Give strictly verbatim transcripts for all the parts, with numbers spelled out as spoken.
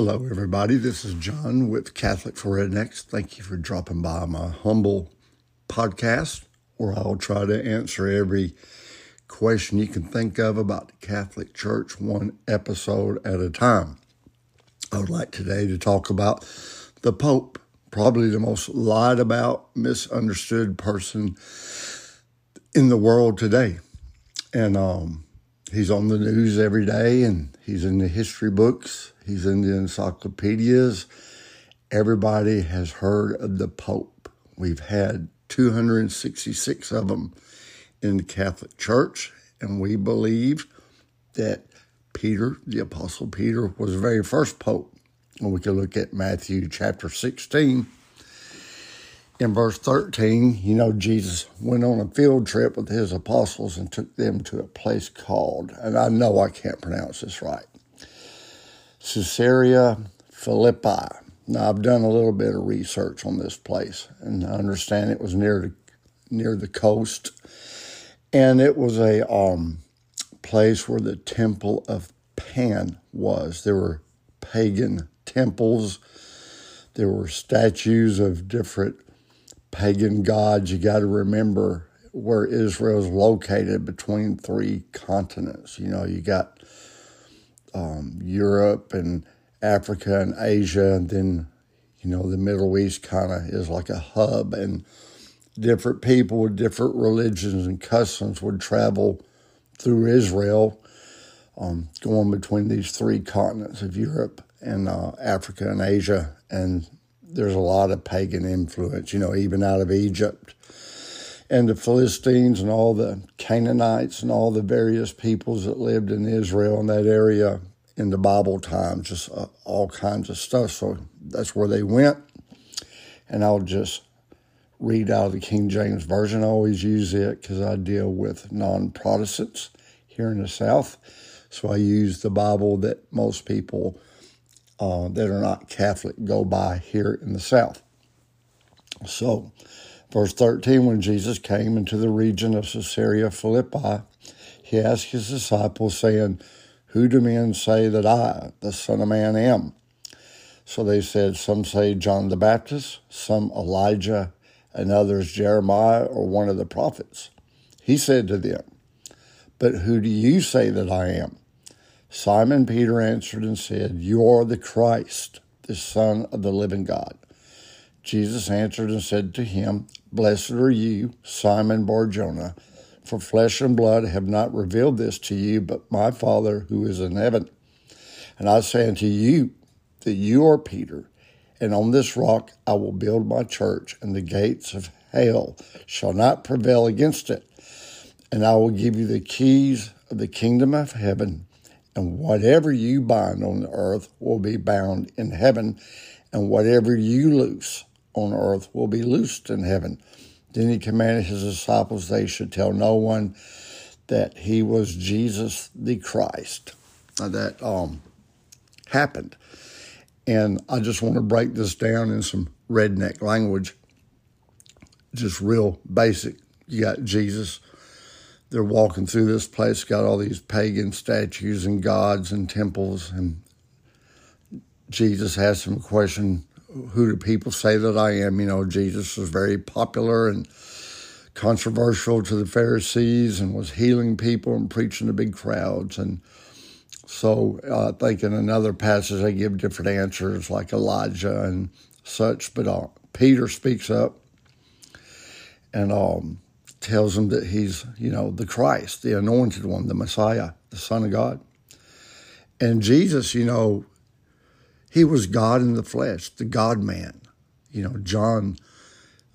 Hello, everybody. This is John with Catholic for Rednecks. Thank you for dropping by my humble podcast, where I'll try to answer every question you can think of about the Catholic Church, one episode at a time. I would like today to talk about the Pope, probably the most lied about, misunderstood person in the world today. And um, he's on the news every day, and he's in the history books. He's in the encyclopedias. Everybody has heard of the Pope. We've had two hundred sixty-six of them in the Catholic Church, and we believe that Peter, the Apostle Peter, was the very first Pope. And we can look at Matthew chapter sixteen. In verse thirteen, you know, Jesus went on a field trip with his apostles and took them to a place called, and I know I can't pronounce this right, Caesarea Philippi. Now, I've done a little bit of research on this place, and I understand it was near the, near the coast, and it was a um, place where the temple of Pan was. There were pagan temples. There were statues of different pagan gods. You got to remember where Israel is located between three continents. You know, you got Um, Europe and Africa and Asia, and then, you know, the Middle East kind of is like a hub, and different people with different religions and customs would travel through Israel, um, going between these three continents of Europe and uh, Africa and Asia, and there's a lot of pagan influence, you know, even out of Egypt. And the Philistines and all the Canaanites and all the various peoples that lived in Israel in that area in the Bible times, just uh, all kinds of stuff. So that's where they went. And I'll just read out of the King James Version. I always use it because I deal with non-Protestants here in the South. So I use the Bible that most people uh, that are not Catholic go by here in the South. So verse thirteen, when Jesus came into the region of Caesarea Philippi, he asked his disciples, saying, "Who do men say that I, the Son of Man, am?" So they said, "Some say John the Baptist, some Elijah, and others Jeremiah or one of the prophets." He said to them, "But who do you say that I am?" Simon Peter answered and said, "You are the Christ, the Son of the living God." Jesus answered and said to him, "Blessed are you, Simon Bar-Jonah, for flesh and blood have not revealed this to you, but my Father who is in heaven. And I say unto you that you are Peter, and on this rock I will build my church, and the gates of hell shall not prevail against it. And I will give you the keys of the kingdom of heaven, and whatever you bind on the earth will be bound in heaven, and whatever you loose on earth will be loosed in heaven." Then he commanded his disciples they should tell no one that he was Jesus the Christ. Now that um, happened. And I just want to break this down in some redneck language, just real basic. You got Jesus. They're walking through this place, got all these pagan statues and gods and temples, and Jesus asked him a question, "Who do people say that I am?" You know, Jesus was very popular and controversial to the Pharisees and was healing people and preaching to big crowds. And so uh, I think in another passage they give different answers like Elijah and such. But uh, Peter speaks up and um, tells him that he's, you know, the Christ, the anointed one, the Messiah, the Son of God. And Jesus, you know, he was God in the flesh, the God-man. You know, John,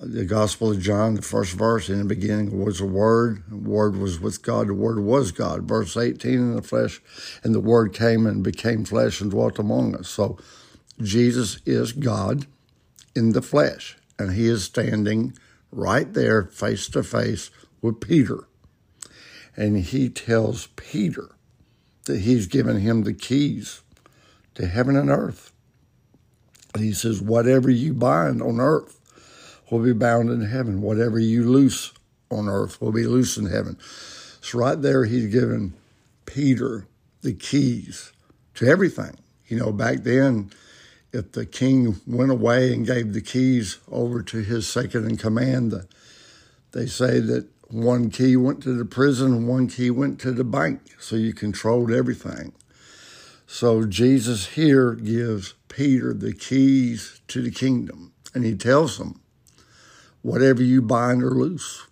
the Gospel of John, the first verse, "In the beginning was the Word, the Word was with God, the Word was God." Verse eighteen, "In the flesh, and the Word came and became flesh and dwelt among us." So Jesus is God in the flesh, and he is standing right there face to face with Peter. And he tells Peter that he's given him the keys to heaven and earth. And he says, whatever you bind on earth will be bound in heaven. Whatever you loose on earth will be loose in heaven. So right there, he's given Peter the keys to everything. You know, back then, if the king went away and gave the keys over to his second in command, they say that one key went to the prison, one key went to the bank, so you controlled everything. So Jesus here gives Peter the keys to the kingdom, and he tells him, whatever you bind or loose.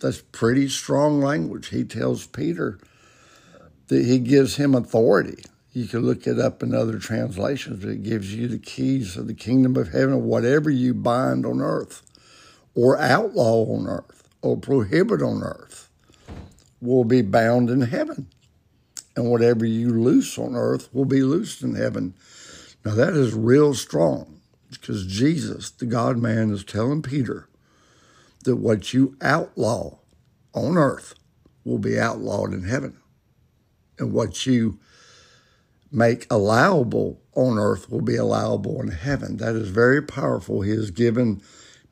That's pretty strong language. He tells Peter that he gives him authority. You can look it up in other translations, but it gives you the keys of the kingdom of heaven, whatever you bind on earth or outlaw on earth or prohibit on earth will be bound in heaven. And whatever you loose on earth will be loosed in heaven. Now that is real strong because Jesus, the God-man, is telling Peter that what you outlaw on earth will be outlawed in heaven. And what you make allowable on earth will be allowable in heaven. That is very powerful. He has given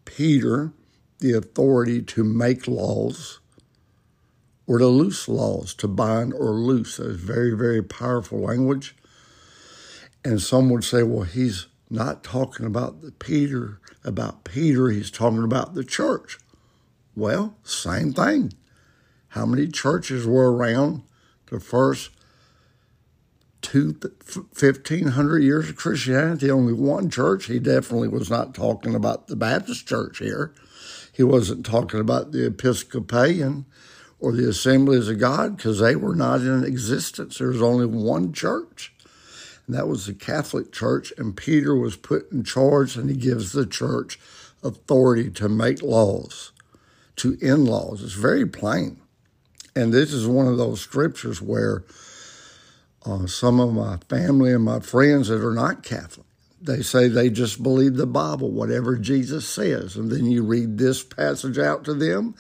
Peter the authority to make laws or to loose laws, to bind or loose. That is very, very powerful language. And some would say, well, he's not talking about the Peter, about Peter, he's talking about the church. Well, same thing. How many churches were around the first Two, fifteen hundred years of Christianity, only one church. He definitely was not talking about the Baptist church here. He wasn't talking about the Episcopalian or the Assemblies of God because they were not in existence. There was only one church, and that was the Catholic church, and Peter was put in charge, and he gives the church authority to make laws, to end laws. It's very plain, and this is one of those scriptures where Uh, some of my family and my friends that are not Catholic, they say they just believe the Bible, whatever Jesus says. And then you read this passage out to them,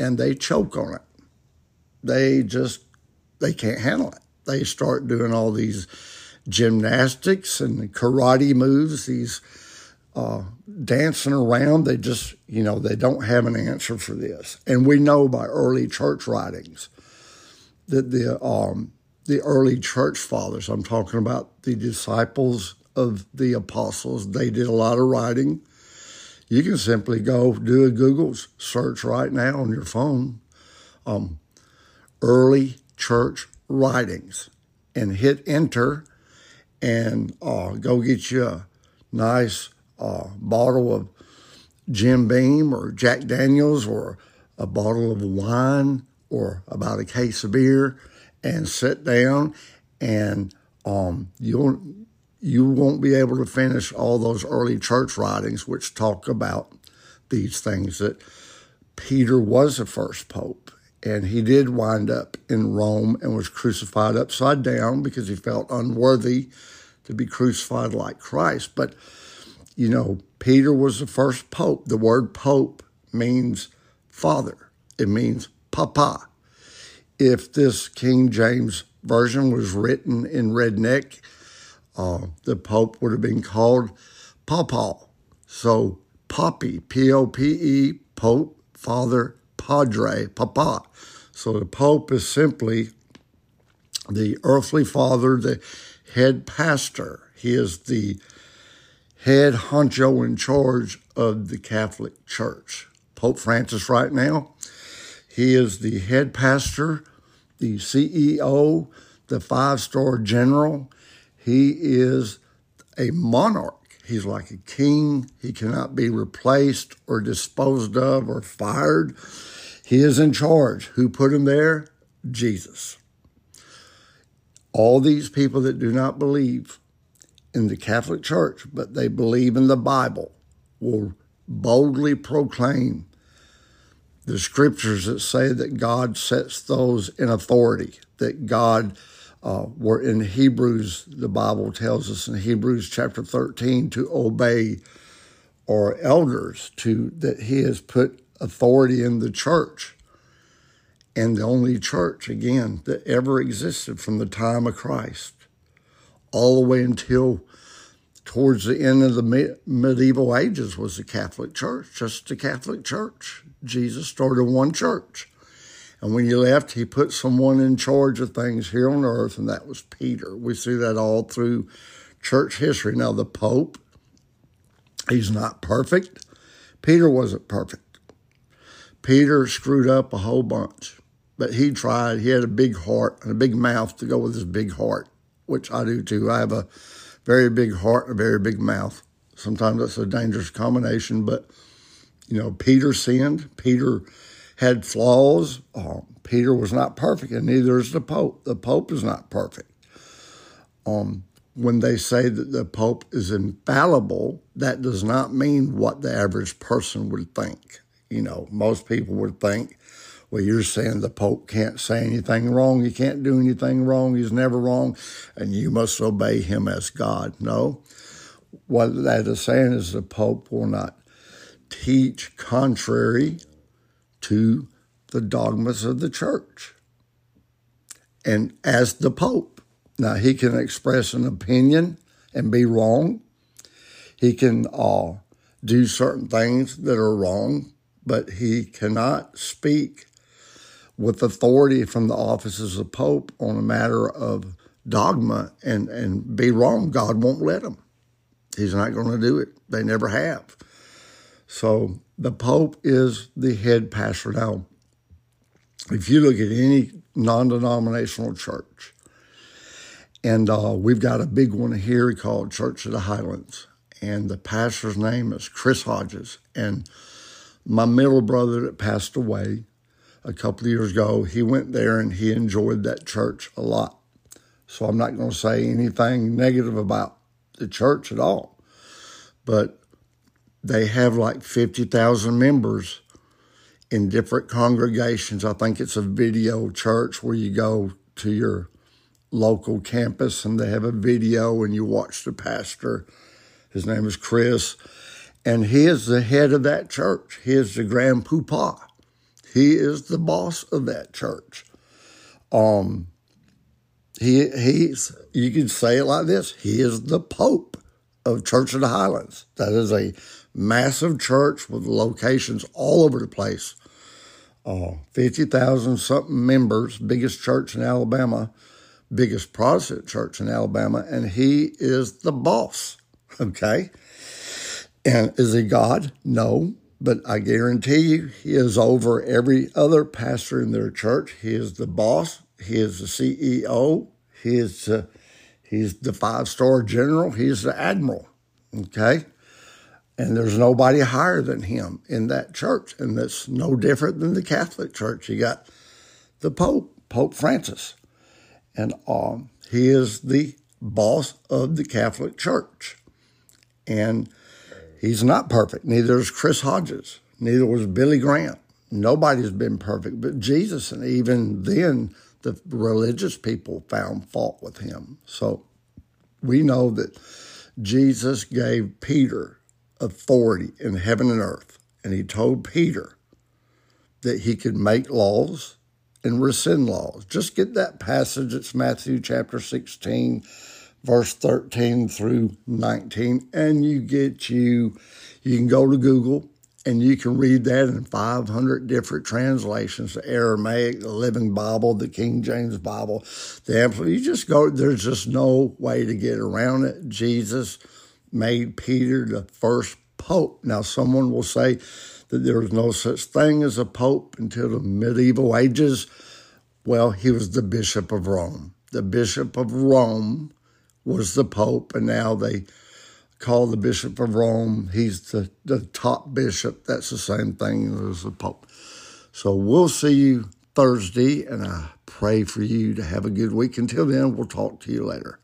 and they choke on it. They just, they can't handle it. They start doing all these gymnastics and karate moves, these uh, dancing around. They just, you know, they don't have an answer for this. And we know by early church writings that the... Um, The early church fathers, I'm talking about the disciples of the apostles, they did a lot of writing. You can simply go do a Google search right now on your phone, um, early church writings, and hit enter and uh, go get you a nice uh, bottle of Jim Beam or Jack Daniels or a bottle of wine or about a case of beer, and sit down, and um, you'll, you won't be able to finish all those early church writings which talk about these things, that Peter was the first pope, and he did wind up in Rome and was crucified upside down because he felt unworthy to be crucified like Christ. But, you know, Peter was the first pope. The word pope means father. It means papa. If this King James Version was written in redneck, uh, the Pope would have been called Papa. So Poppy, P O P E, Pope, Father, Padre, Papa. So the Pope is simply the earthly father, the head pastor. He is the head honcho in charge of the Catholic Church. Pope Francis right now, he is the head pastor, the C E O, the five-star general. He is a monarch. He's like a king. He cannot be replaced or disposed of or fired. He is in charge. Who put him there? Jesus. All these people that do not believe in the Catholic Church, but they believe in the Bible, will boldly proclaim the scriptures that say that God sets those in authority, that God, uh, were in Hebrews, the Bible tells us in Hebrews chapter thirteen, to obey our elders, to that he has put authority in the church, and the only church, again, that ever existed from the time of Christ all the way until towards the end of the me- medieval ages was the Catholic Church, just the Catholic Church. Jesus started one church. And when he left, he put someone in charge of things here on earth, and that was Peter. We see that all through church history. Now, the Pope, he's not perfect. Peter wasn't perfect. Peter screwed up a whole bunch, but he tried. He had a big heart and a big mouth to go with his big heart, which I do too. I have a very big heart and a very big mouth. Sometimes that's a dangerous combination, but, you know, Peter sinned. Peter had flaws. Um, Peter was not perfect, and neither is the Pope. The Pope is not perfect. Um, when they say that the Pope is infallible, that does not mean what the average person would think. You know, most people would think, well, you're saying the Pope can't say anything wrong, he can't do anything wrong, he's never wrong, and you must obey him as God. No. What that is saying is the Pope will not teach contrary to the dogmas of the church. And as the Pope, now he can express an opinion and be wrong. He can uh, do certain things that are wrong, but he cannot speak with authority from the offices of Pope on a matter of dogma and, and be wrong. God won't let him. He's not going to do it. They never have. So the Pope is the head pastor. Now, if you look at any non-denominational church, and uh, we've got a big one here called Church of the Highlands, and the pastor's name is Chris Hodges. And my middle brother that passed away a couple of years ago, he went there and he enjoyed that church a lot. So I'm not going to say anything negative about the church at all, but they have like fifty thousand members in different congregations. I think it's a video church where you go to your local campus and they have a video and you watch the pastor. His name is Chris, and he is the head of that church. He is the grand poopah. He is the boss of that church. Um, He, he's, you could say it like this, he is the Pope of Church of the Highlands. That is a massive church with locations all over the place. Uh, fifty thousand something members, biggest church in Alabama, biggest Protestant church in Alabama, and he is the boss, okay? And is he God? No, but I guarantee you he is over every other pastor in their church. He is the boss. He is the C E O. He is uh, he's the five-star general. He's the admiral, okay? And there's nobody higher than him in that church, and that's no different than the Catholic Church. You got the Pope, Pope Francis, and um, he is the boss of the Catholic Church. And he's not perfect. Neither is Chris Hodges. Neither was Billy Graham. Nobody's been perfect but Jesus, and even then, the religious people found fault with him. So we know that Jesus gave Peter authority in heaven and earth, and he told Peter that he could make laws and rescind laws. Just get that passage. It's Matthew chapter sixteen, verse thirteen through nineteen, and you get you, you can go to Google, and you can read that in five hundred different translations, the Aramaic, the Living Bible, the King James Bible, the Amplified. You just go, there's just no way to get around it. Jesus made Peter the first pope. Now, someone will say that there was no such thing as a pope until the medieval ages. Well, he was the Bishop of Rome. The Bishop of Rome was the pope, and now they called the Bishop of Rome. He's the, the top bishop. That's the same thing as the Pope. So we'll see you Thursday, and I pray for you to have a good week. Until then, we'll talk to you later.